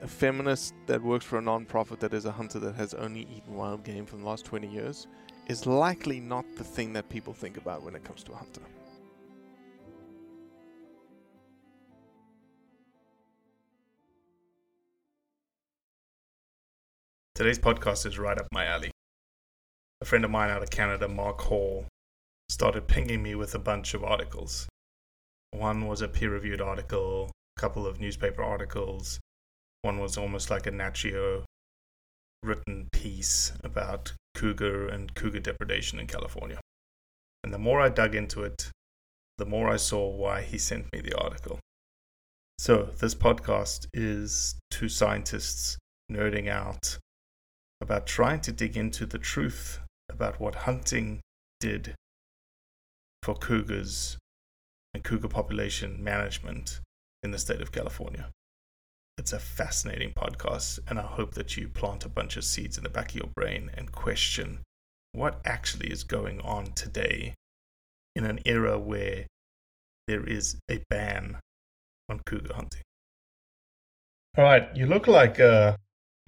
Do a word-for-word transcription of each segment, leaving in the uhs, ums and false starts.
a feminist that works for a non-profit that is a hunter that has only eaten wild game for the last twenty years is likely not the thing that people think about when it comes to a hunter. Today's podcast is right up my alley. A friend of mine out of Canada, Mark Hall, started pinging me with a bunch of articles. One was a peer-reviewed article, a couple of newspaper articles. One was almost like a Nat Geo written piece about cougar and cougar depredation in California. And the more I dug into it, the more I saw why he sent me the article. So this podcast is two scientists nerding out about trying to dig into the truth about what hunting did for cougars and cougar population management in the state of California. It's a fascinating podcast, and I hope that you plant a bunch of seeds in the back of your brain and question what actually is going on today in an era where there is a ban on cougar hunting. All right, you look like a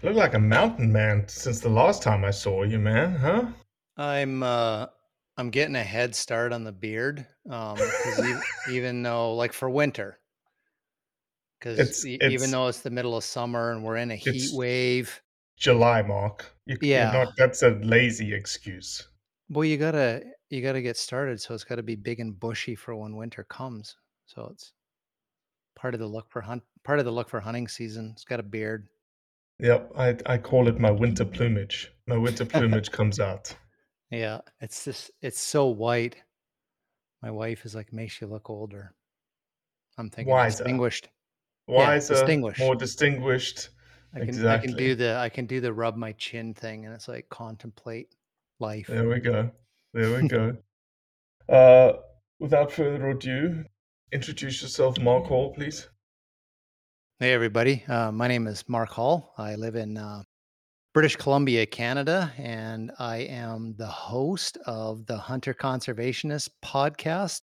look like a mountain man since the last time I saw you, man, huh? I'm uh, I'm getting a head start on the beard, um, even, even though, like, for winter. Because e- even though it's the middle of summer and we're in a heat wave. July, Mark. You, yeah. You're not, that's a lazy excuse. Well, you gotta you gotta get started, so it's gotta be big and bushy for when winter comes. So it's part of the look for hunt part of the look for hunting season. It's got a beard. Yep, I I call it my winter plumage. My winter plumage comes out. Yeah, it's just it's so white. My wife is like, makes you look older. I'm thinking wiser. Distinguished. Wiser, yeah, distinguished. More distinguished. I can, exactly. I can do the I can do the rub my chin thing, and it's like contemplate life. There we go. There we go. Uh, without further ado, introduce yourself, Mark Hall, please. Hey, everybody. Uh, my name is Mark Hall. I live in uh, British Columbia, Canada, and I am the host of the Hunter Conservationist podcast,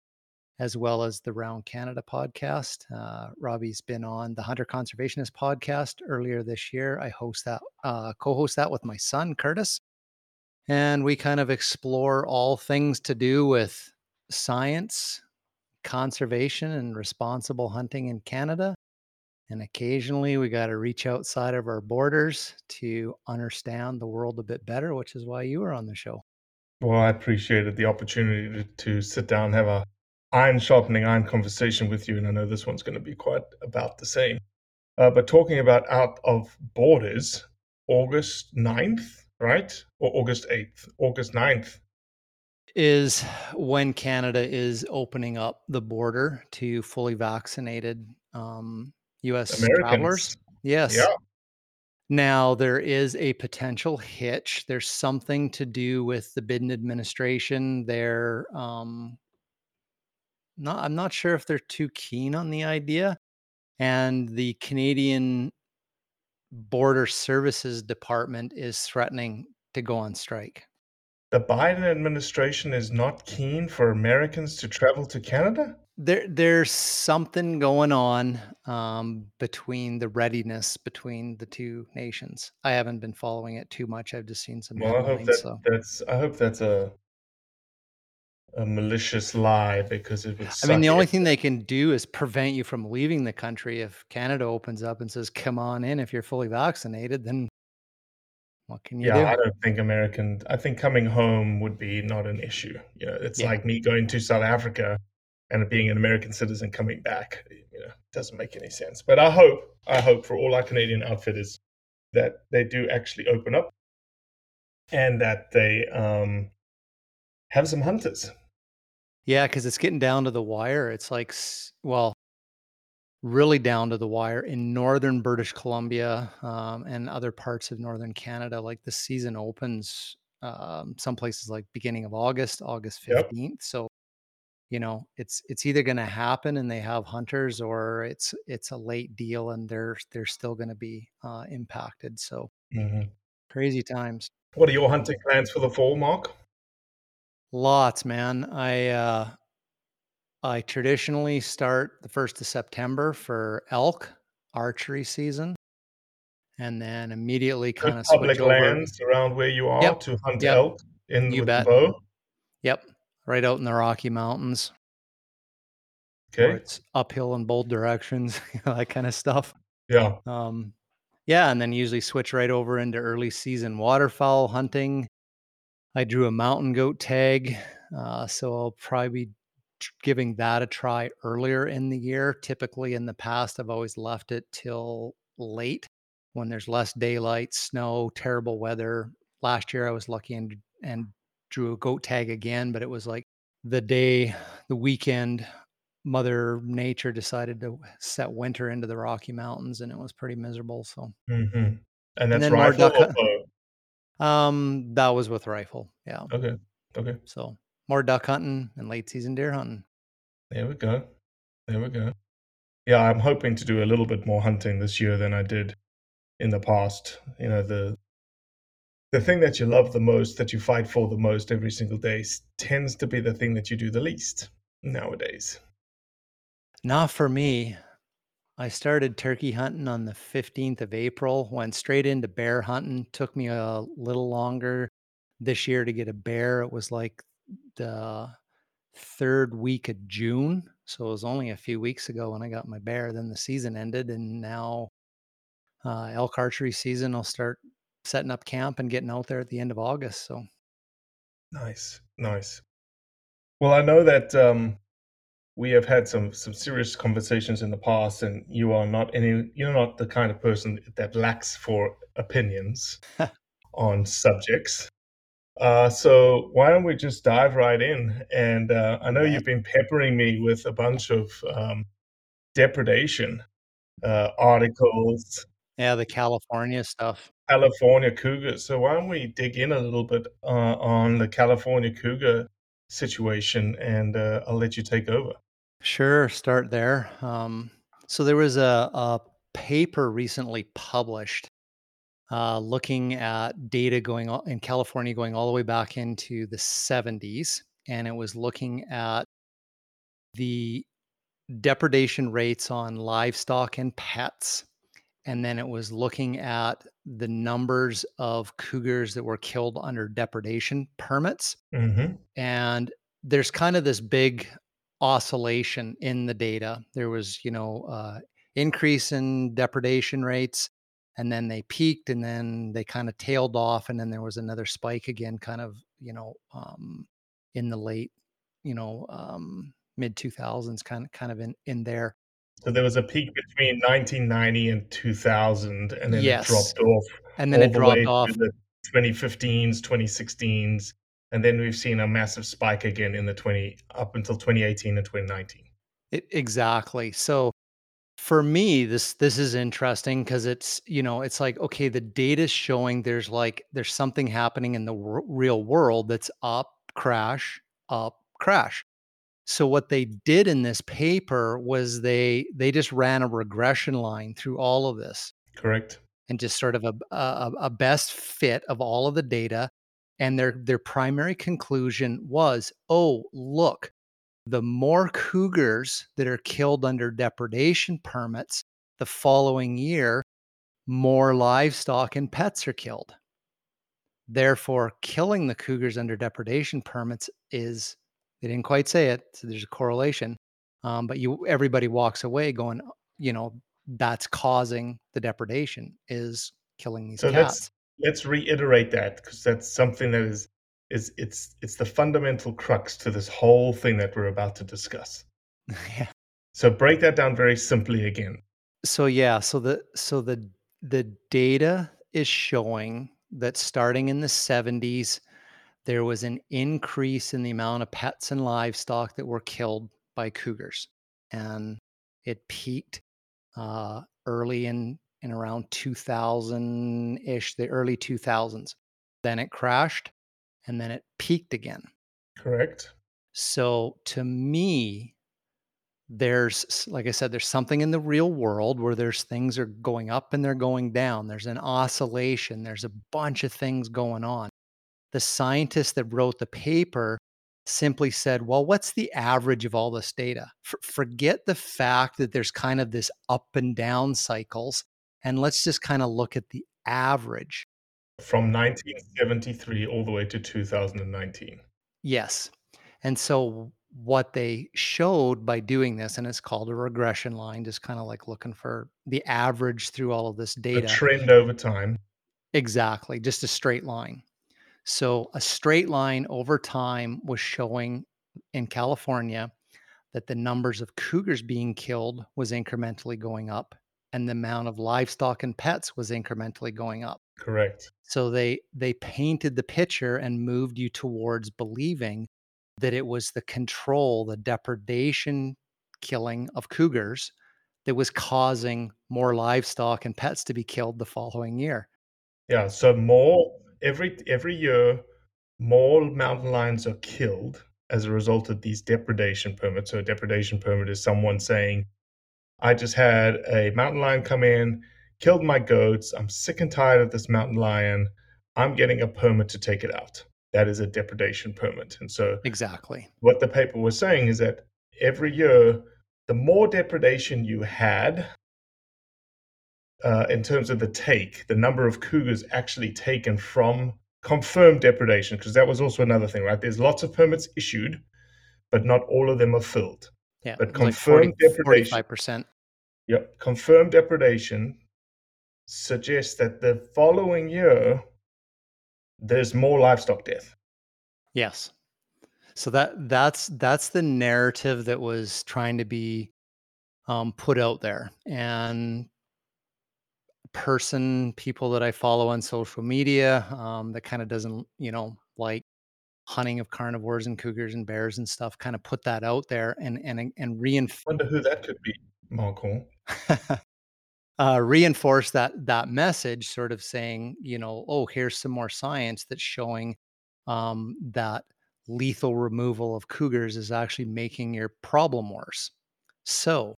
as well as the Round Canada podcast. Uh, Robbie's been on the Hunter Conservationist podcast earlier this year. I host that, uh, co-host that with my son, Curtis. And we kind of explore all things to do with science, conservation, and responsible hunting in Canada. And occasionally we got to reach outside of our borders to understand the world a bit better, which is why you were on the show. Well, I appreciated the opportunity to, to sit down and have a iron sharpening iron conversation with you. And I know this one's going to be quite about the same. Uh, but talking about out of borders, August ninth, right? Or August eighth, August ninth. Is when Canada is opening up the border to fully vaccinated um U S Americans. Travelers. Yes. Yeah. Now, there is a potential hitch. There's something to do with the Biden administration. They're um, not, I'm not sure if they're too keen on the idea. And the Canadian Border Services Department is threatening to go on strike. The Biden administration is not keen for Americans to travel to Canada? There, there's something going on um, between the readiness between the two nations. I haven't been following it too much. I've just seen some. Well, I hope that, so. that's. I hope that's a a malicious lie, because it would. I mean, the only thing they can do is prevent you from leaving the country. If Canada opens up and says, "Come on in," if you're fully vaccinated, then what can you yeah, do? Yeah, I don't think American. I think coming home would be not an issue. You know, it's yeah. like me going to South Africa and being an American citizen coming back, you know, doesn't make any sense. But I hope, I hope for all our Canadian outfitters that they do actually open up and that they um, have some hunters. Yeah, because it's getting down to the wire. It's like, well, really down to the wire in northern British Columbia um, and other parts of northern Canada. Like the season opens um, some places like beginning of August, August fifteenth. Yep. So, you know, it's it's either going to happen and they have hunters, or it's it's a late deal and they're they're still going to be uh, impacted. So mm-hmm. Crazy times. What are your hunting plans for the fall, Mark? Lots, man. I uh, I traditionally start the first of September for elk archery season, and then immediately kind of switch over. Public lands around where you are yep. to hunt yep. elk in you with bet. the bow. Yep. Right out in the Rocky Mountains. Okay. Where it's uphill in both directions, you know, that kind of stuff. Yeah. Um, yeah, and then usually switch right over into early season waterfowl hunting. I drew a mountain goat tag, uh, so I'll probably be giving that a try earlier in the year. Typically in the past, I've always left it till late when there's less daylight, snow, terrible weather. Last year I was lucky and and drew a goat tag again, but it was like the day, the weekend, Mother Nature decided to set winter into the Rocky Mountains, and it was pretty miserable. So, mm-hmm. and that's and rifle. Duck, or... Um, that was with rifle. Yeah. Okay. Okay. So more duck hunting and late season deer hunting. There we go. There we go. Yeah, I'm hoping to do a little bit more hunting this year than I did in the past. You know, the The thing that you love the most, that you fight for the most every single day, tends to be the thing that you do the least nowadays. Not for me. I started turkey hunting on the fifteenth of April, went straight into bear hunting. Took me a little longer this year to get a bear. It was like the third week of June. So it was only a few weeks ago when I got my bear. Then the season ended, and now uh, elk archery season, I'll start setting up camp and getting out there at the end of August. So nice, nice. Well, I know that um, we have had some some serious conversations in the past, and you are not any you're not the kind of person that lacks for opinions on subjects. Uh, so why don't we just dive right in? And uh, I know you've been peppering me with a bunch of um, depredation uh, articles. Yeah, the California stuff. California cougar. So why don't we dig in a little bit uh, on the California cougar situation, and uh, I'll let you take over. Sure, start there. Um, so there was a, a paper recently published uh, looking at data going on in California going all the way back into the seventies, and it was looking at the depredation rates on livestock and pets. And then it was looking at the numbers of cougars that were killed under depredation permits. Mm-hmm. And there's kind of this big oscillation in the data. There was, you know, uh, increase in depredation rates, and then they peaked, and then they kind of tailed off, and then there was another spike again, kind of, you know, um, in the late, you know, um, mid two thousands, kind of, kind of in, in there. So there was a peak between nineteen ninety and two thousand, and then yes. it dropped off. And then it dropped off to the twenty fifteens, twenty sixteens, and then we've seen a massive spike again in the twenty up until twenty eighteen and twenty nineteen. It, exactly. So for me, this this is interesting because it's, you know, it's like, okay, the data's showing there's like there's something happening in the w- real world that's up, crash, up, crash. So what they did in this paper was they they just ran a regression line through all of this. Correct. And just sort of a, a a best fit of all of the data. And their their primary conclusion was, oh, look, the more cougars that are killed under depredation permits the following year, more livestock and pets are killed. Therefore, killing the cougars under depredation permits is... They didn't quite say it, so there's a correlation. Um, but you, everybody walks away going, you know, that's causing the depredation is killing these so cats. Let's, let's reiterate that, because that's something that is is it's it's the fundamental crux to this whole thing that we're about to discuss. Yeah. So break that down very simply again. So yeah, so the so the the data is showing that starting in the seventies. There was an increase in the amount of pets and livestock that were killed by cougars. And it peaked uh, early in, in around two thousand-ish, the early two thousands. Then it crashed, and then it peaked again. Correct. So to me, there's, like I said, there's something in the real world where there's things are going up and they're going down. There's an oscillation. There's a bunch of things going on. The scientists that wrote the paper simply said, well, what's the average of all this data? F- forget the fact that there's kind of this up and down cycles, and let's just kind of look at the average. From nineteen seventy-three all the way to two thousand nineteen. Yes. And so what they showed by doing this, and it's called a regression line, just kind of like looking for the average through all of this data. The trend over time. Exactly. Just a straight line. So a straight line over time was showing in California that the numbers of cougars being killed was incrementally going up, and the amount of livestock and pets was incrementally going up. Correct. So they they painted the picture and moved you towards believing that it was the control, the depredation killing of cougars that was causing more livestock and pets to be killed the following year. Yeah, so more... Every every year, more mountain lions are killed as a result of these depredation permits. So a depredation permit is someone saying, I just had a mountain lion come in, killed my goats. I'm sick and tired of this mountain lion. I'm getting a permit to take it out. That is a depredation permit. And so exactly what the paper was saying is that every year, the more depredation you had, Uh, in terms of the take, the number of cougars actually taken from confirmed depredation, because that was also another thing, right? There's lots of permits issued, but not all of them are filled. Yeah, but confirmed like forty, depredation, forty-five percent. Yeah, confirmed depredation suggests that the following year there's more livestock death. Yes. So that that's that's the narrative that was trying to be um, put out there, and person people that I follow on social media um that kind of doesn't, you know, like hunting of carnivores and cougars and bears and stuff, kind of put that out there and and and reinforce. Wonder who that could be, Mark Hall. uh reinforce that that message, sort of saying, you know, oh, here's some more science that's showing um that lethal removal of cougars is actually making your problem worse. So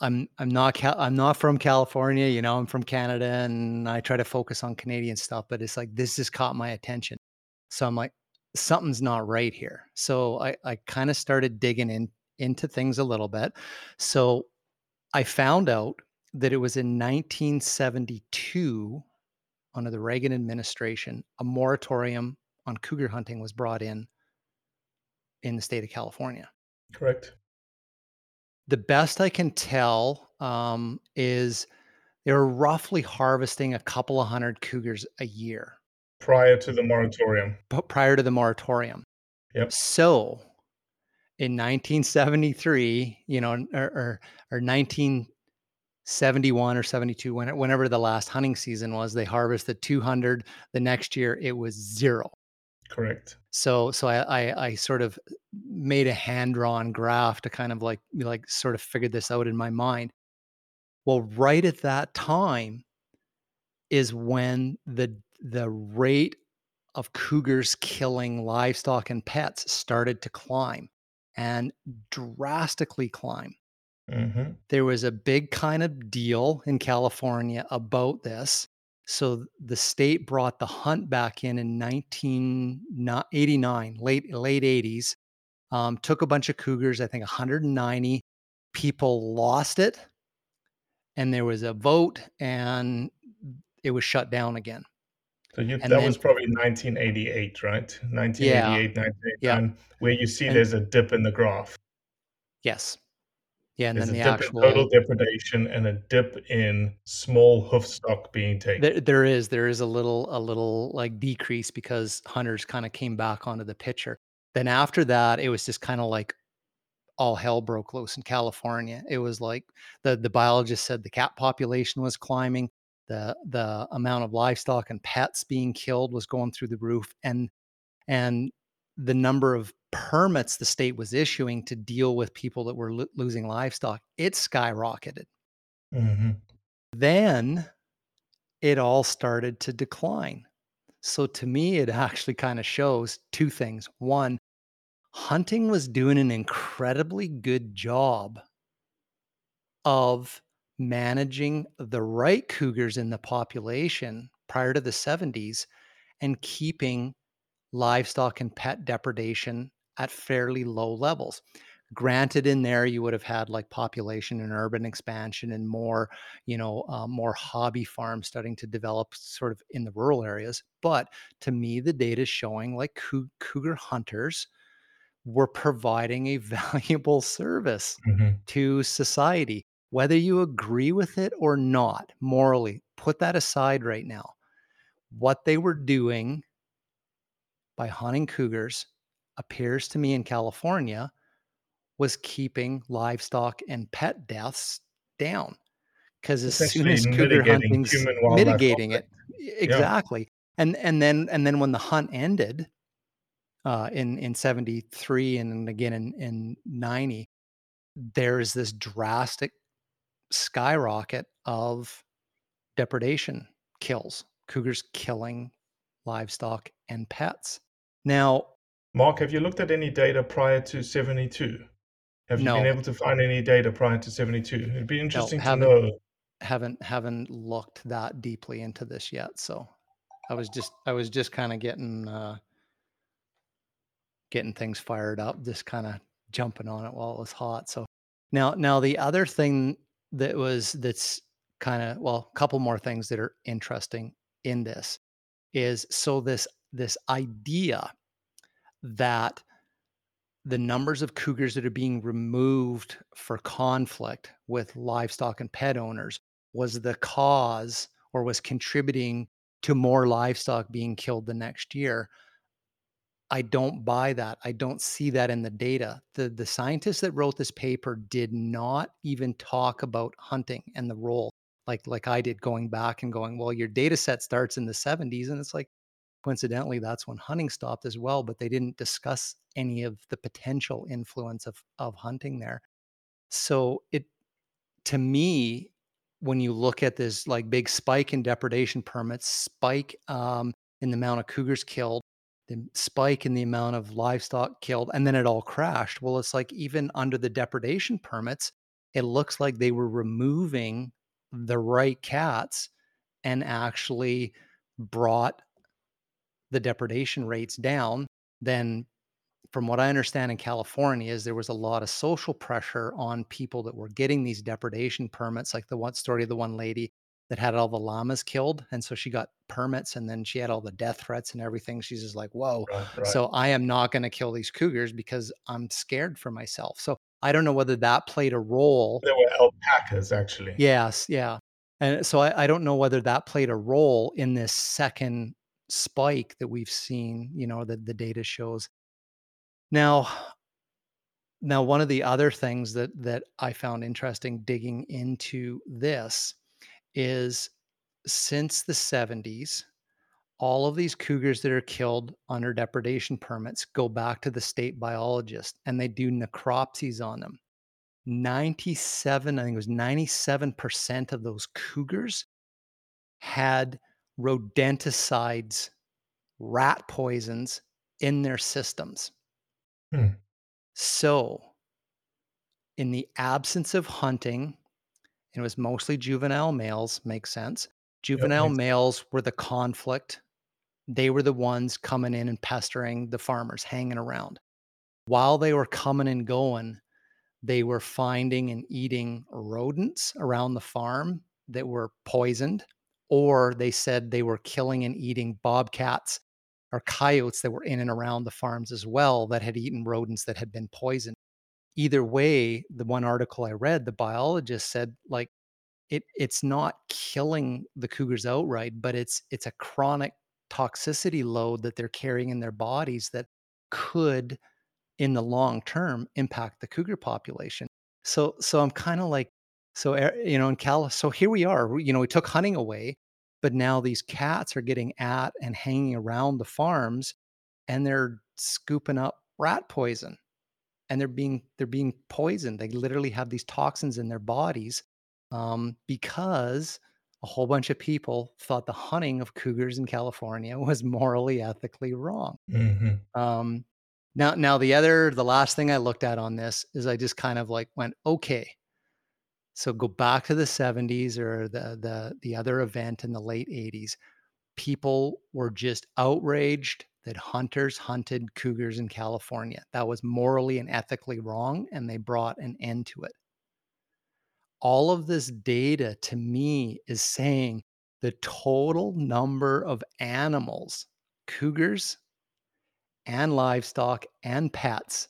I'm I'm not I'm not from California, you know, I'm from Canada, and I try to focus on Canadian stuff, but it's like this just caught my attention. So I'm like, something's not right here. So I, I kind of started digging in into things a little bit. So I found out that it was in nineteen seventy-two, under the Reagan administration, a moratorium on cougar hunting was brought in in the state of California. Correct. The best I can tell um, is they were roughly harvesting a couple of hundred cougars a year. Prior to the moratorium. But prior to the moratorium. Yep. So in nineteen seventy-three, you know, or, or, or nineteen seventy-one or seventy-two, when, whenever the last hunting season was, they harvested two hundred. The next year, it was zero. Correct. So, so I, I, I sort of made a hand-drawn graph to kind of like, like sort of figured this out in my mind. Well, right at that time is when the, the rate of cougars killing livestock and pets started to climb and drastically climb. Mm-hmm. There was a big kind of deal in California about this. So the state brought the hunt back in in nineteen eighty-nine, late late eighties, um, took a bunch of cougars, I think one hundred ninety. People lost it, and there was a vote, and it was shut down again. So you, that then, was probably nineteen eighty-eight, right? nineteen eighty-eight, yeah, nineteen eighty-nine, yeah. Where you see and, there's a dip in the graph. Yes. Yeah, and there's then the actual total depredation and a dip in small hoof stock being taken. There, there is, there is a little, a little like decrease because hunters kind of came back onto the picture. Then after that, it was just kind of like all hell broke loose in California. It was like the the biologist said the cat population was climbing, the the amount of livestock and pets being killed was going through the roof, and and the number of permits the state was issuing to deal with people that were lo- losing livestock, it skyrocketed. Mm-hmm. Then it all started to decline. So to me, it actually kind of shows two things. One, hunting was doing an incredibly good job of managing the right cougars in the population prior to the seventies and keeping livestock and pet depredation at fairly low levels. Granted, in there you would have had like population and urban expansion and more, you know, uh, more hobby farms starting to develop sort of in the rural areas. But to me, the data is showing like cou- cougar hunters were providing a valuable service mm-hmm. to society. Whether you agree with it or not, morally, put that aside right now. What they were doing by hunting cougars appears to me in California was keeping livestock and pet deaths down, because as soon as cougar hunting's mitigating it, exactly. Yeah. And and then and then when the hunt ended uh, in in seventy-three and again in in ninety, there is this drastic skyrocket of depredation kills, cougars killing livestock and pets. Now, Mark, have you looked at any data prior to seventy-two? Have you no. been able to find any data prior to seventy-two? It'd be interesting no, to know. Haven't haven't looked that deeply into this yet. So, I was just I was just kind of getting uh, getting things fired up, just kind of jumping on it while it was hot. So now now the other thing that was that's kind of well, a couple more things that are interesting in this. Is so this this idea that the numbers of cougars that are being removed for conflict with livestock and pet owners was the cause or was contributing to more livestock being killed the next year. I don't buy that. I don't see that in the data. The, the scientists that wrote this paper did not even talk about hunting and the role. Like like I did, going back and going, well, your data set starts in the seventies. And it's like, coincidentally, that's when hunting stopped as well. But they didn't discuss any of the potential influence of of hunting there. So it, to me, when you look at this like big spike in depredation permits, spike um, in the amount of cougars killed, the spike in the amount of livestock killed, and then it all crashed. Well, it's like even under the depredation permits, it looks like they were removing the right cats and actually brought the depredation rates down. Then from what I understand in California, is there was a lot of social pressure on people that were getting these depredation permits, like the one story of the one lady that had all the llamas killed. And so she got permits, and then she had all the death threats and everything. She's just like, whoa. Right, right. So I am not going to kill these cougars because I'm scared for myself. So I don't know whether that played a role. There were alpacas, actually. Yes. Yeah. And so I, I don't know whether that played a role in this second spike that we've seen, you know, that the data shows. Now, now one of the other things that that I found interesting digging into this is since the seventies, all of these cougars that are killed under depredation permits go back to the state biologist and they do necropsies on them. ninety-seven, I think it was ninety-seven percent of those cougars had rodenticides, rat poisons in their systems. Hmm. So in the absence of hunting, and it was mostly juvenile males, makes sense. Juvenile yep, makes males sense. Were the conflict. They were the ones coming in and pestering the farmers, hanging around. While they were coming and going, they were finding and eating rodents around the farm that were poisoned, or they said they were killing and eating bobcats or coyotes that were in and around the farms as well that had eaten rodents that had been poisoned. Either way, the one article I read, the biologist said, like, it it's not killing the cougars outright, but it's it's a chronic toxicity load that they're carrying in their bodies that could in the long term impact the cougar population. So, so I'm kind of like, so, you know, in Cal, so here we are, you know, we took hunting away, but now these cats are getting at and hanging around the farms and they're scooping up rat poison and they're being, they're being poisoned. They literally have these toxins in their bodies um, because a whole bunch of people thought the hunting of cougars in California was morally, ethically wrong. Mm-hmm. Um, Now, now the other, the last thing I looked at on this is I just kind of like went, okay, so go back to the seventies or the the the other event in the late eighties. People were just outraged that hunters hunted cougars in California. That was morally and ethically wrong, and they brought an end to it. All of this data to me is saying the total number of animals, cougars, and livestock and pets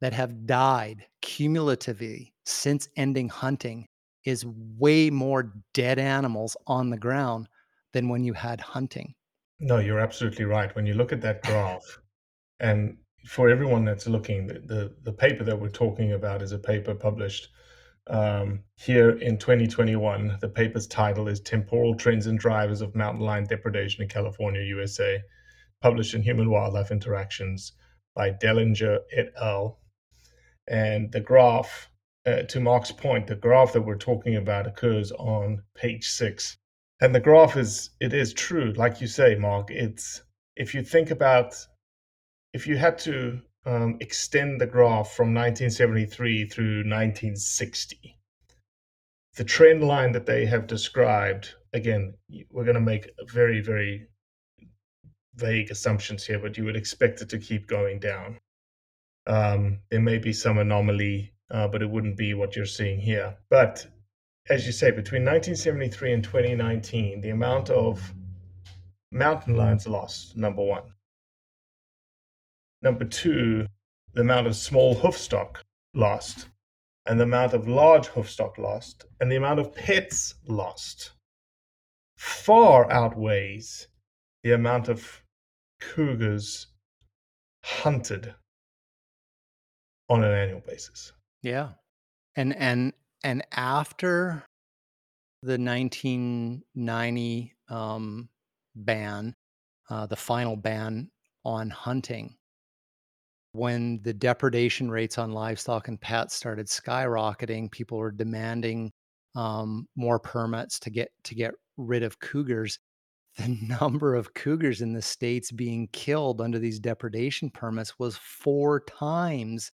that have died cumulatively since ending hunting is way more dead animals on the ground than when you had hunting. No, you're absolutely right. When you look at that graph, and for everyone that's looking, the, the, the paper that we're talking about is a paper published um, here in twenty twenty-one. The paper's title is Temporal Trends and Drivers of Mountain Lion Depredation in California, U S A, published in Human-Wildlife Interactions by Dellinger et al. And the graph, uh, to Mark's point, the graph that we're talking about occurs on page six. And the graph is, it is true, like you say, Mark, it's, if you think about, if you had to um, extend the graph from nineteen seventy-three through nineteen sixty, the trend line that they have described, again, we're going to make a very, very vague assumptions here, but you would expect it to keep going down. Um, there may be some anomaly, uh, but it wouldn't be what you're seeing here. But as you say, between nineteen seventy-three and twenty nineteen, the amount of mountain lions lost, number one. Number two, the amount of small hoofstock lost, and the amount of large hoofstock lost, and the amount of pets lost far outweighs the amount of cougars hunted on an annual basis. Yeah. And and and after the nineteen ninety um, ban, uh, the final ban on hunting, when the depredation rates on livestock and pets started skyrocketing, people were demanding um, more permits to get to get rid of cougars. The number of cougars in the States being killed under these depredation permits was four times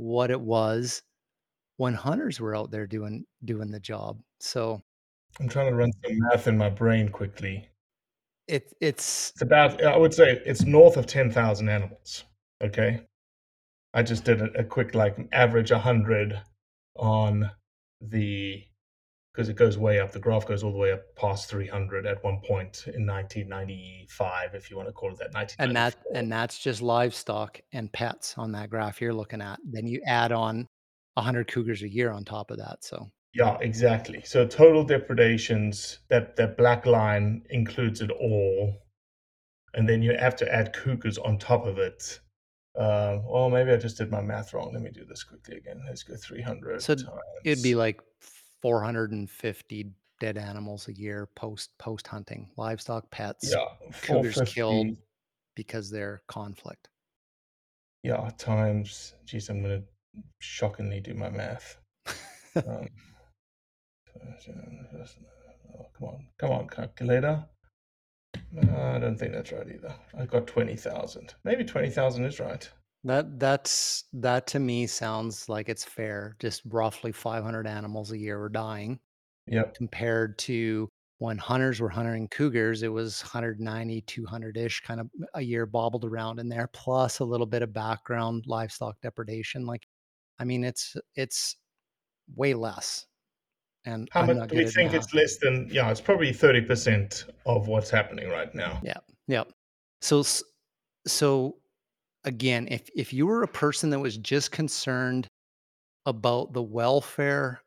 what it was when hunters were out there doing doing the job. So I'm trying to run some math in my brain quickly. It, it's, it's about, I would say it's north of ten thousand animals, okay? I just did a, a quick, like, average one hundred on the, because it goes way up. The graph goes all the way up past three hundred at one point in nineteen ninety-five, if you want to call it that. And that, and that's just livestock and pets on that graph you're looking at. Then you add on one hundred cougars a year on top of that. So yeah, exactly. So total depredations, that, that black line includes it all. And then you have to add cougars on top of it. Uh, well, maybe I just did my math wrong. Let me do this quickly again. Let's go three hundred. So times. It'd be like four hundred fifty dead animals a year post post hunting, livestock, pets, yeah, cougars killed because they're conflict. Yeah, times. Geez, I'm gonna shockingly do my math. um, oh, come on, come on, calculator. Uh, I don't think that's right either. I got twenty thousand. Maybe twenty thousand is right. That that's that to me sounds like it's fair. Just roughly five hundred animals a year were dying. Yep. Compared to when hunters were hunting cougars, it was one ninety, two hundred-ish kind of a year bobbled around in there, plus a little bit of background livestock depredation. Like, I mean, it's it's way less. And how much do we think now? It's less than, yeah, it's probably thirty percent of what's happening right now. Yeah. Yeah. So, so again, if, if you were a person that was just concerned about the welfare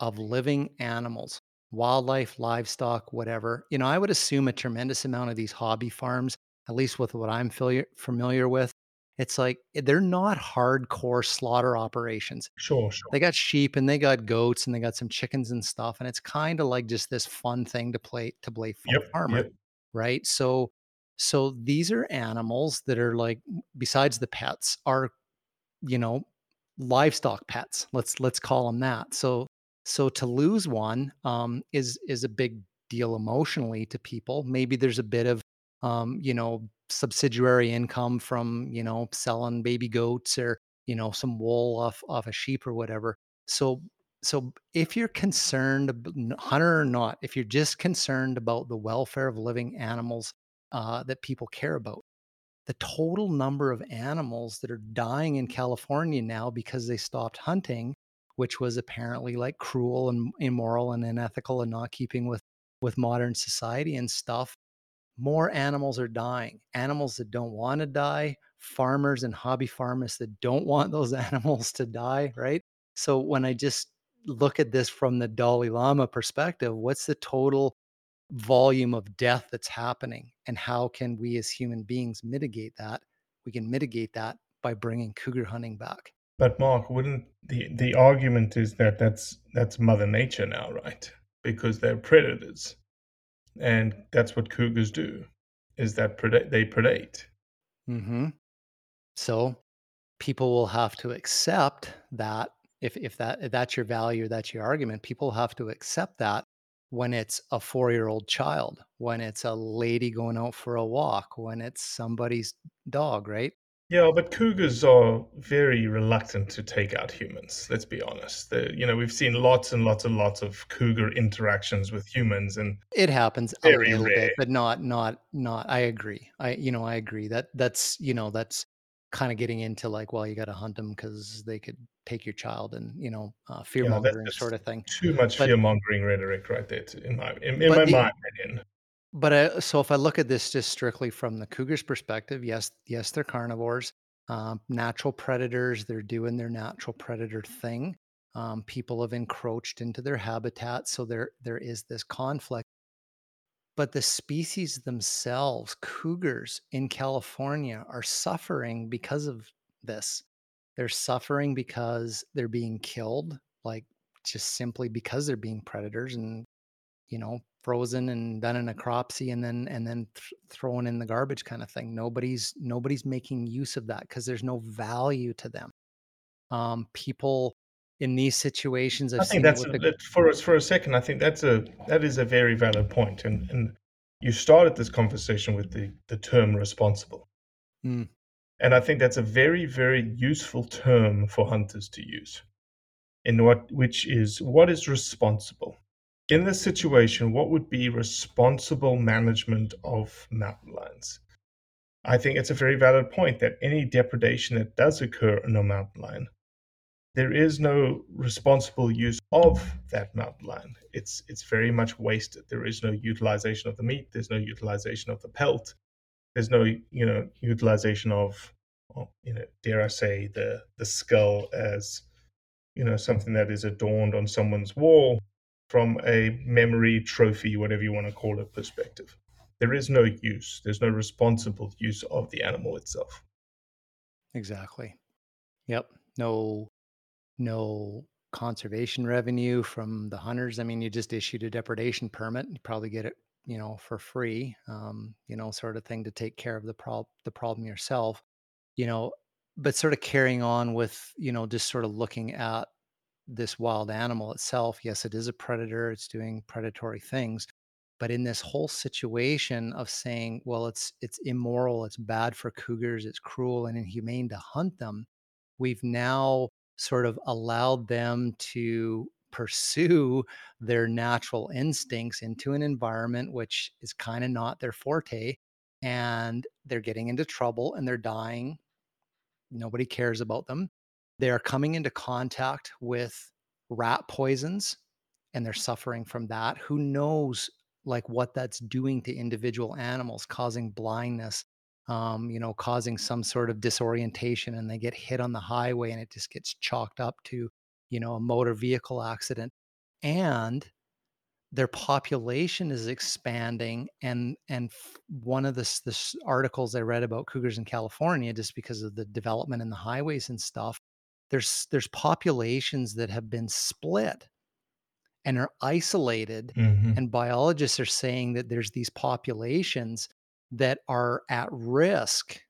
of living animals, wildlife, livestock, whatever, you know, I would assume a tremendous amount of these hobby farms, at least with what I'm familiar with, it's like they're not hardcore slaughter operations. Sure, sure. They got sheep and they got goats and they got some chickens and stuff. And it's kind of like just this fun thing to play to play yep, farmer, yep. right? So, so these are animals that are like, besides the pets, are, you know, livestock pets. Let's let's call them that. So, so to lose one um, is is a big deal emotionally to people. Maybe there's a bit of, um, you know. subsidiary income from, you know, selling baby goats or, you know, some wool off, off a sheep or whatever. So, so if you're concerned, hunter or not, if you're just concerned about the welfare of living animals uh, that people care about, the total number of animals that are dying in California now because they stopped hunting, which was apparently like cruel and immoral and unethical and not keeping with, with modern society and stuff. More animals are dying. Animals that don't want to die, farmers and hobby farmers that don't want those animals to die, right? So when I just look at this from the Dalai Lama perspective, what's the total volume of death that's happening? And how can we as human beings mitigate that? We can mitigate that by bringing cougar hunting back. But Mark, wouldn't the, the argument is that that's, that's Mother Nature now, right? Because they're predators. And that's what cougars do, is that predate, they predate. Mm-hmm. So people will have to accept that if, if that if that's your value, that's your argument, people have to accept that when it's a four-year-old child, when it's a lady going out for a walk, when it's somebody's dog, right? Yeah, but cougars are very reluctant to take out humans, let's be honest. They're, you know, we've seen lots and lots and lots of cougar interactions with humans, and it happens a little rare. bit, but not not not I agree. I you know, I agree that that's, you know, that's kind of getting into like, well, you got to hunt them cuz they could take your child and, you know, uh, fear-mongering yeah, sort of thing. Too much but, fear-mongering rhetoric right there to, in my in, in my the, mind opinion. But I, so if I look at this just strictly from the cougar's perspective, yes, yes, they're carnivores, um, natural predators. They're doing their natural predator thing. Um, people have encroached into their habitat, so there there is this conflict. But the species themselves, cougars in California, are suffering because of this. They're suffering because they're being killed, like just simply because they're being predators and, you know, frozen and done in a necropsy and then and then th- thrown in the garbage kind of thing. Nobody's nobody's making use of that because there's no value to them. Um, people in these situations, I've I think seen that's a, the... for for a second. I think that's a that is a very valid point. And and you started this conversation with the the term responsible, mm. and I think that's a very very useful term for hunters to use. In what which is what is responsible. In this situation, what would be responsible management of mountain lions? I think it's a very valid point that any depredation that does occur on a mountain lion, there is no responsible use of that mountain lion. It's it's very much wasted. There is no utilization of the meat. There's no utilization of the pelt. There's no you know utilization of, of you know dare I say the the skull as you know something that is adorned on someone's wall from a memory trophy, whatever you want to call it, perspective. There is no use. There's no responsible use of the animal itself. Exactly. Yep. No. No conservation revenue from the hunters. I mean, you just issued a depredation permit and you probably get it, you know, for free, um, you know, sort of thing to take care of the problem, the problem yourself, you know, but sort of carrying on with, you know, just sort of looking at this wild animal itself. Yes, it is a predator. It's doing predatory things, but in this whole situation of saying, well, it's, it's immoral, it's bad for cougars, it's cruel and inhumane to hunt them. We've now sort of allowed them to pursue their natural instincts into an environment which is kind of not their forte, and they're getting into trouble and they're dying. Nobody cares about them. They are coming into contact with rat poisons and they're suffering from that. Who knows like what that's doing to individual animals, causing blindness, Um, you know, causing some sort of disorientation, and they get hit on the highway and it just gets chalked up to, you know, a motor vehicle accident. And their population is expanding. And and one of the, the articles I read about cougars in California, just because of the development in the highways and stuff, there's there's populations that have been split and are isolated. Mm-hmm. And biologists are saying that there's these populations that are at risk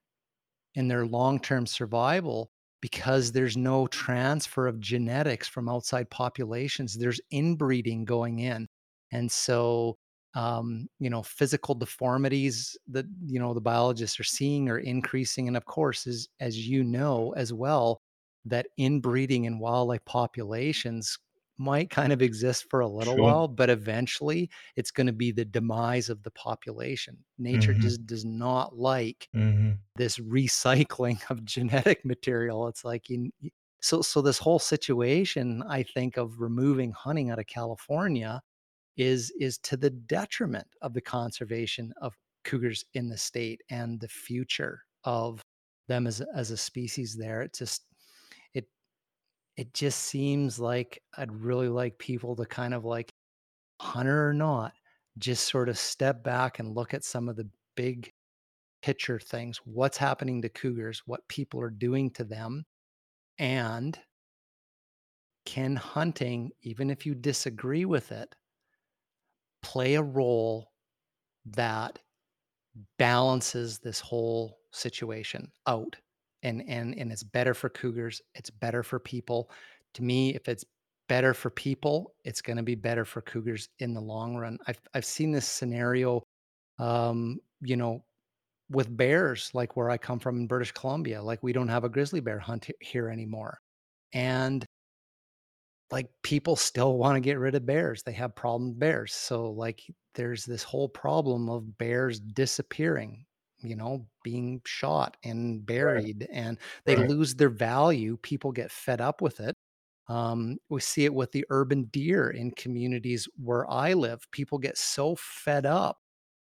in their long-term survival because there's no transfer of genetics from outside populations. There's inbreeding going in. And so, um, you know, physical deformities that, you know, the biologists are seeing are increasing. And of course, as, as you know, as well, that inbreeding in wildlife populations might kind of exist for a little sure. while, but eventually it's going to be the demise of the population. Nature mm-hmm. just does not like mm-hmm. this recycling of genetic material. It's like in so so this whole situation, I think, of removing hunting out of California is is to the detriment of the conservation of cougars in the state and the future of them as as a species there. It just It just seems like I'd really like people to kind of like, hunter or not, just sort of step back and look at some of the big picture things. What's happening to cougars, what people are doing to them, and can hunting, even if you disagree with it, play a role that balances this whole situation out? And and and it's better for cougars. It's better for people. To me, if it's better for people, it's going to be better for cougars in the long run. I've I've seen this scenario, um, you know, with bears, like where I come from in British Columbia. Like we don't have a grizzly bear hunt here anymore, and like people still want to get rid of bears. They have problem bears. So like there's this whole problem of bears disappearing, you know, being shot and buried, right. and they right. lose their value. People get fed up with it. Um, we see it with the urban deer in communities where I live. People get so fed up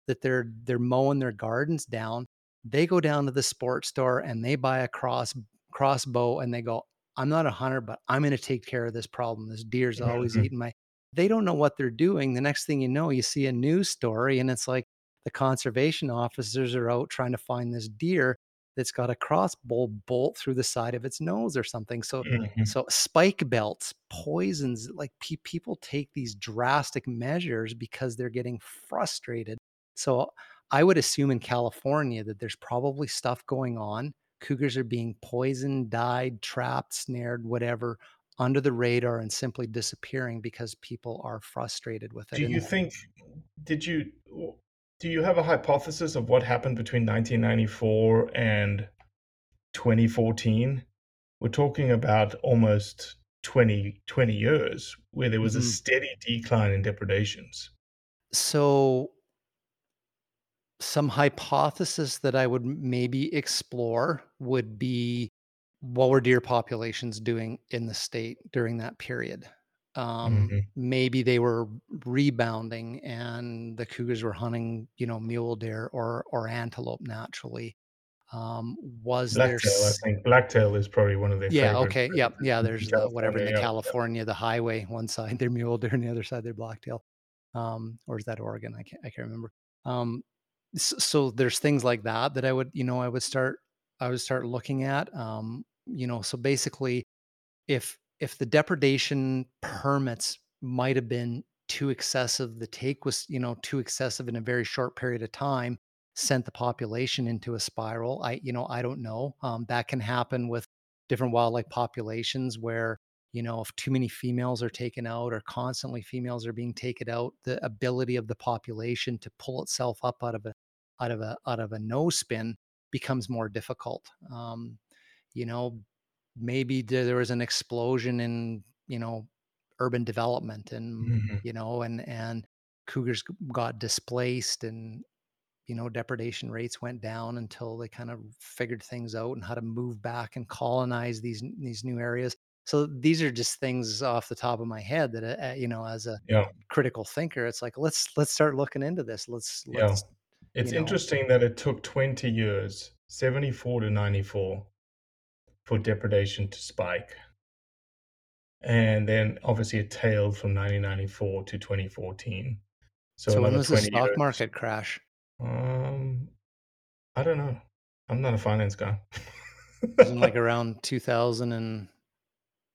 that they're, they're mowing their gardens down. They go down to the sports store and they buy a cross crossbow and they go, I'm not a hunter, but I'm going to take care of this problem. This deer's mm-hmm. always eating my, they don't know what they're doing. The next thing you know, you see a news story and it's like, the conservation officers are out trying to find this deer that's got a crossbow bolt through the side of its nose or something. So, mm-hmm. so spike belts, poisons, like pe- people take these drastic measures because they're getting frustrated. So I would assume in California that there's probably stuff going on. Cougars are being poisoned, dyed, trapped, snared, whatever, under the radar and simply disappearing because people are frustrated with it. Do you think, did you... Do you have a hypothesis of what happened between nineteen ninety-four and twenty fourteen? We're talking about almost twenty, twenty years where there was mm-hmm. a steady decline in depredations. So some hypothesis that I would maybe explore would be, what were deer populations doing in the state during that period? Um, mm-hmm. Maybe they were rebounding and the cougars were hunting, you know, mule deer or, or antelope naturally. Um, was blacktail, there, I think blacktail is probably one of the, yeah. Okay. Yep. Yeah. yeah. There's the, whatever in the yeah, California, yeah. the highway, one side, they're mule deer and the other side, they're blacktail. Um, or is that Oregon? I can't, I can't remember. Um, so, so there's things like that, that I would, you know, I would start, I would start looking at, um, you know, so basically if, if the depredation permits might've been too excessive, the take was, you know, too excessive in a very short period of time, sent the population into a spiral. I, you know, I don't know. Um, that can happen with different wildlife populations where, you know, if too many females are taken out or constantly females are being taken out, the ability of the population to pull itself up out of a, out of a, out of a no spin becomes more difficult. Um, you know, maybe there was an explosion in, you know, urban development and, mm-hmm. you know, and, and cougars got displaced and, you know, depredation rates went down until they kind of figured things out and how to move back and colonize these, these new areas. So these are just things off the top of my head that, uh, you know, as a yeah. critical thinker, it's like, let's, let's start looking into this. Let's, yeah. let's It's you interesting know. that it took twenty years, seventy-four to ninety-four, for depredation to spike. And then obviously it tailed from nineteen ninety-four to twenty fourteen. So, so when was the stock years. market crash? Um, I don't know. I'm not a finance guy. Wasn't like around two thousand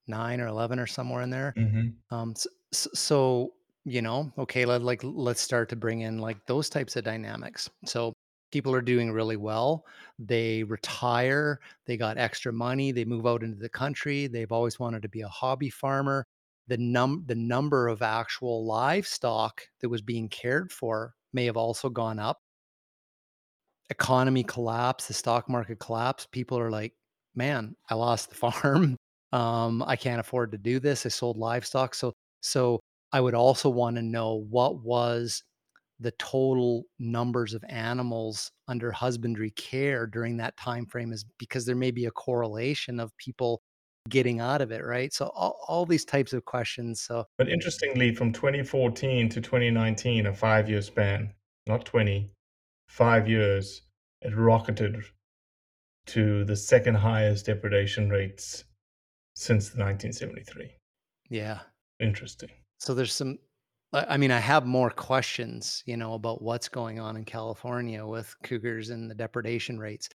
nine or eleven or somewhere in there. Mm-hmm. Um, so, so, you know, okay, let, like, let's start to bring in like those types of dynamics. So people are doing really well. They retire. They got extra money. They move out into the country. They've always wanted to be a hobby farmer. The num the number of actual livestock that was being cared for may have also gone up. Economy collapsed, the stock market collapsed. People are like, man, I lost the farm. Um, I can't afford to do this. I sold livestock. So, so I would also want to know what was the total numbers of animals under husbandry care during that time frame, is because there may be a correlation of people getting out of it, right? So all, all these types of questions. So, but interestingly, from twenty fourteen to twenty nineteen, a five-year span, not twenty, five years, it rocketed to the second highest depredation rates since nineteen seventy-three. Yeah. Interesting. So there's some, I mean, I have more questions, you know, about what's going on in California with cougars and the depredation rates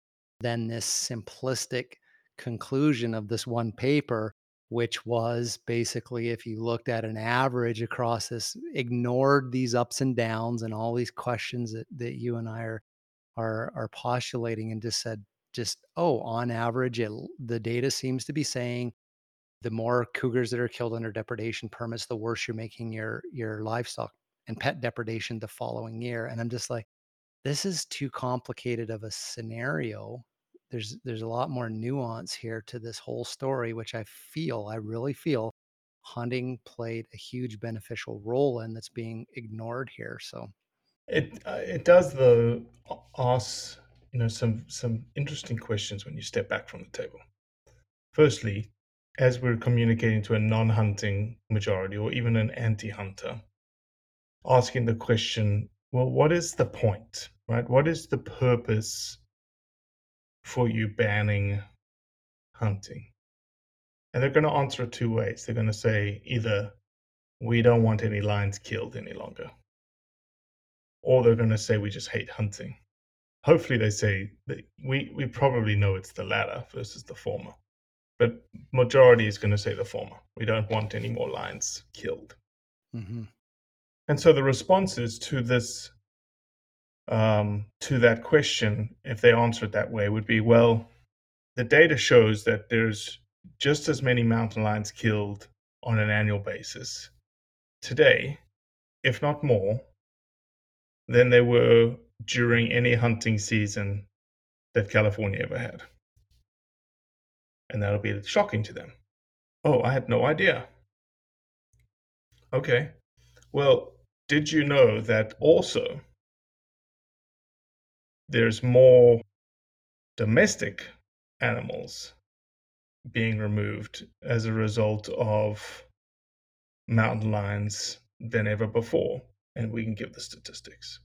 than this simplistic conclusion of this one paper, which was basically, if you looked at an average across this, ignored these ups and downs and all these questions that, that you and I are, are, are postulating, and just said, just, oh, on average, it, the data seems to be saying the more cougars that are killed under depredation permits, the worse you're making your, your livestock and pet depredation the following year. And I'm just like, this is too complicated of a scenario. There's, there's a lot more nuance here to this whole story, which I feel, I really feel hunting played a huge beneficial role in, that's being ignored here. So it, uh, it does though ask, you know, some, some interesting questions when you step back from the table. Firstly, as we're communicating to a non-hunting majority or even an anti-hunter, asking the question, well, what is the point, right? What is the purpose for you banning hunting? And they're going to answer it two ways. They're going to say either we don't want any lions killed any longer, or they're going to say we just hate hunting. Hopefully they say that we, we probably know it's the latter versus the former. But majority is going to say the former. We don't want any more lions killed. Mm-hmm. And so the responses to this, um, to that question, if they answer it that way, would be, well, the data shows that there's just as many mountain lions killed on an annual basis today, if not more, than there were during any hunting season that California ever had. And that'll be shocking to them. Oh, I had no idea. Okay. Well, did you know that also there's more domestic animals being removed as a result of mountain lions than ever before, and we can give the statistics.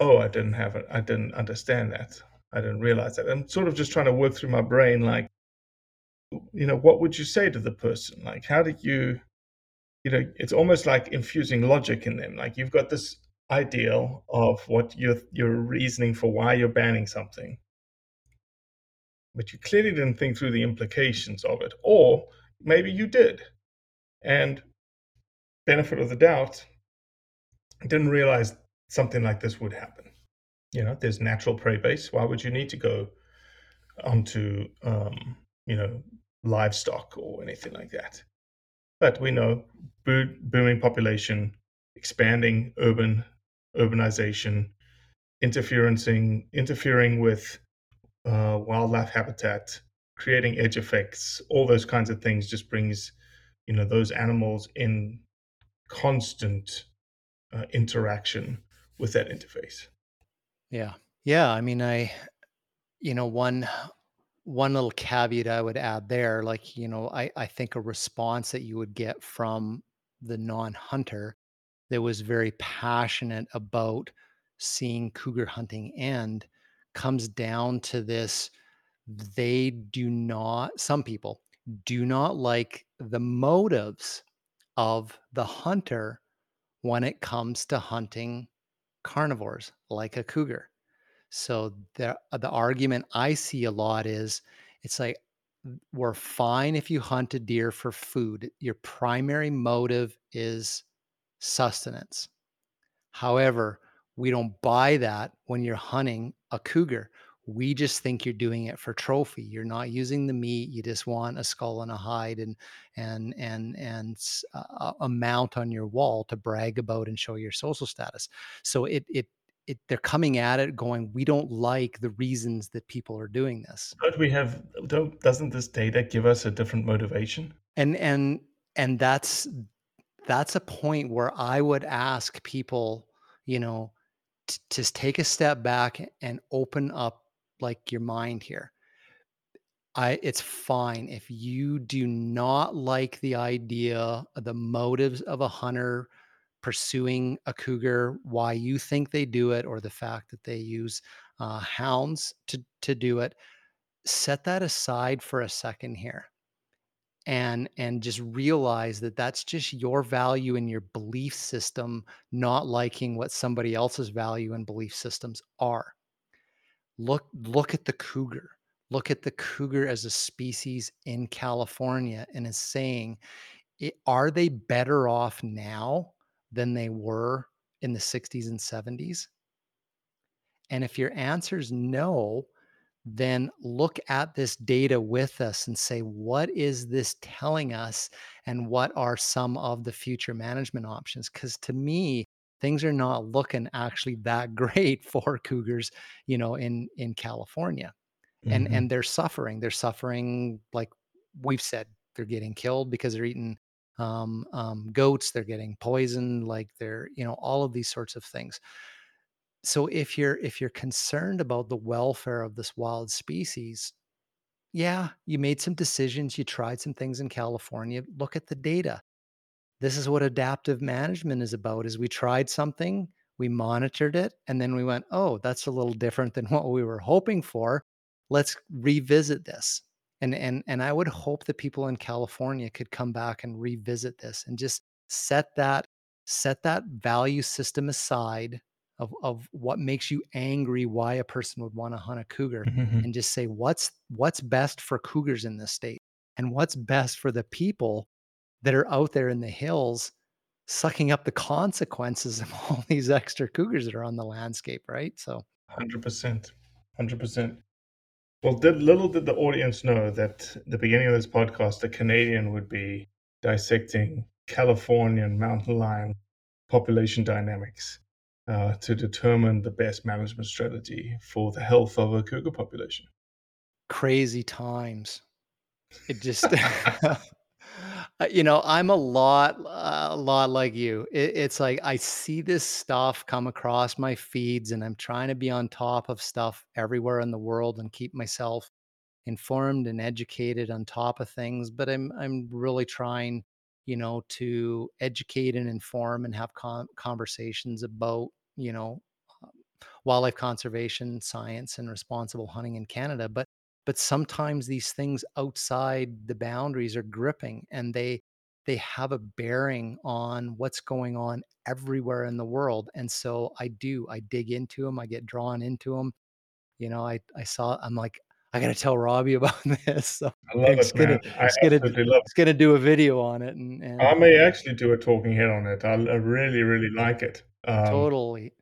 Oh, I didn't have it. I didn't understand that. I didn't realize that. I'm sort of just trying to work through my brain, like, you know, what would you say to the person? Like, how do you, you know, it's almost like infusing logic in them. Like, you've got this ideal of what your your reasoning for why you're banning something, but you clearly didn't think through the implications of it, or maybe you did, and benefit of the doubt, didn't realize something like this would happen. You know, there's natural prey base. Why would you need to go onto, um, you know, livestock or anything like that? But we know booming population, expanding urban urbanization, interferencing, interfering with uh, wildlife habitat, creating edge effects, all those kinds of things just brings, you know, those animals in constant uh, interaction with that interface. Yeah. Yeah. I mean, I, you know, one, one little caveat I would add there, like, you know, I, I think a response that you would get from the non-hunter that was very passionate about seeing cougar hunting end comes down to this. They do not, some people do not like the motives of the hunter when it comes to hunting carnivores like a cougar. So the the argument I see a lot is, it's like, we're fine if you hunt a deer for food. Your primary motive is sustenance. However, we don't buy that when you're hunting a cougar. We just think you're doing it for trophy. You're not using the meat. You just want a skull and a hide and and and and a, a mount on your wall to brag about and show your social status. So it it it they're coming at it going, we don't like the reasons that people are doing this. Don't we have? Don't doesn't this data give us a different motivation? And and and that's that's a point where I would ask people, you know, to just take a step back and open up like your mind here. I, it's fine if you do not like the idea, the motives of a hunter pursuing a cougar, why you think they do it, or the fact that they use uh, hounds to to do it. Set that aside for a second here, and and just realize that that's just your value and your belief system, not liking what somebody else's value and belief systems are. Look, look at the cougar. Look at the cougar as a species in California, and is saying, are they better off now than they were in the sixties and seventies? And if your answer is no, then look at this data with us and say, what is this telling us, and what are some of the future management options? Because to me, things are not looking actually that great for cougars, you know, in, in California. And, mm-hmm. and they're suffering, they're suffering. Like we've said, they're getting killed because they're eating um, um, goats, they're getting poisoned, like they're, you know, all of these sorts of things. So if you're, if you're concerned about the welfare of this wild species, yeah, you made some decisions, you tried some things in California, look at the data. This is what adaptive management is about, is we tried something, we monitored it, and then we went, oh, that's a little different than what we were hoping for. Let's revisit this. And and and I would hope that people in California could come back and revisit this and just set that set that value system aside of, of what makes you angry, why a person would want to hunt a cougar, mm-hmm. and just say, what's what's best for cougars in this state, and what's best for the people that are out there in the hills sucking up the consequences of all these extra cougars that are on the landscape, right? So one hundred percent, one hundred percent. Well, did, little did the audience know that at the beginning of this podcast, a Canadian would be dissecting Californian mountain lion population dynamics uh, to determine the best management strategy for the health of a cougar population. Crazy times. It just... uh, you know, I'm a lot, uh, a lot like you. It, it's like I see this stuff come across my feeds, and I'm trying to be on top of stuff everywhere in the world and keep myself informed and educated on top of things. But I'm, I'm really trying, you know, to educate and inform and have con- conversations about, you know, wildlife conservation, science, and responsible hunting in Canada. But but sometimes these things outside the boundaries are gripping, and they they have a bearing on what's going on everywhere in the world. And so I do, I dig into them, I get drawn into them. You know, I I saw, I'm like, I gotta tell Robbie about this. So I love I'm it, gonna, man. I just gonna, absolutely love it. Gonna do a video on it, and, and I may actually do a talking head on it. I, I really, really like it. Um, totally.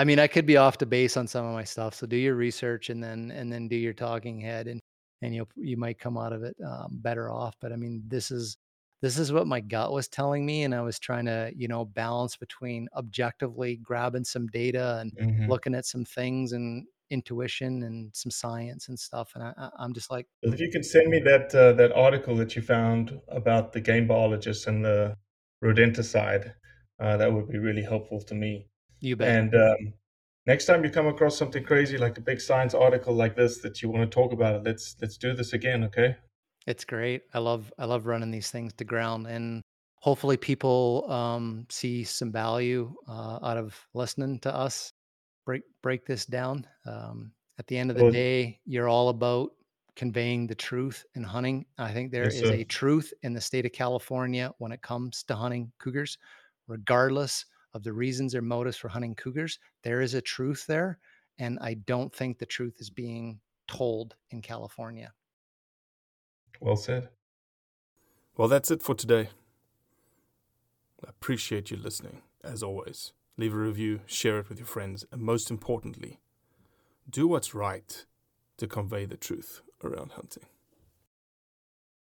I mean, I could be off the base on some of my stuff. So do your research, and then and then do your talking head, and and you you might come out of it um, better off. But I mean, this is this is what my gut was telling me, and I was trying to you know balance between objectively grabbing some data and mm-hmm. looking at some things and intuition and some science and stuff. And I, I'm just like, if you could send me that uh, that article that you found about the game biologists and the rodenticide, uh, that would be really helpful to me. You bet. And um, next time you come across something crazy like a big science article like this that you want to talk about, it, let's let's do this again, okay? It's great. I love I love running these things to ground, and hopefully people um, see some value uh, out of listening to us break break this down. Um, at the end of the well, day, you're all about conveying the truth in hunting. I think there yes, is sir. a truth in the state of California when it comes to hunting cougars, regardless of the reasons or motives for hunting cougars. There is a truth there, and I don't think the truth is being told in California. Well said. Well, that's it for today. I appreciate you listening, as always. Leave a review, share it with your friends, and most importantly, do what's right to convey the truth around hunting.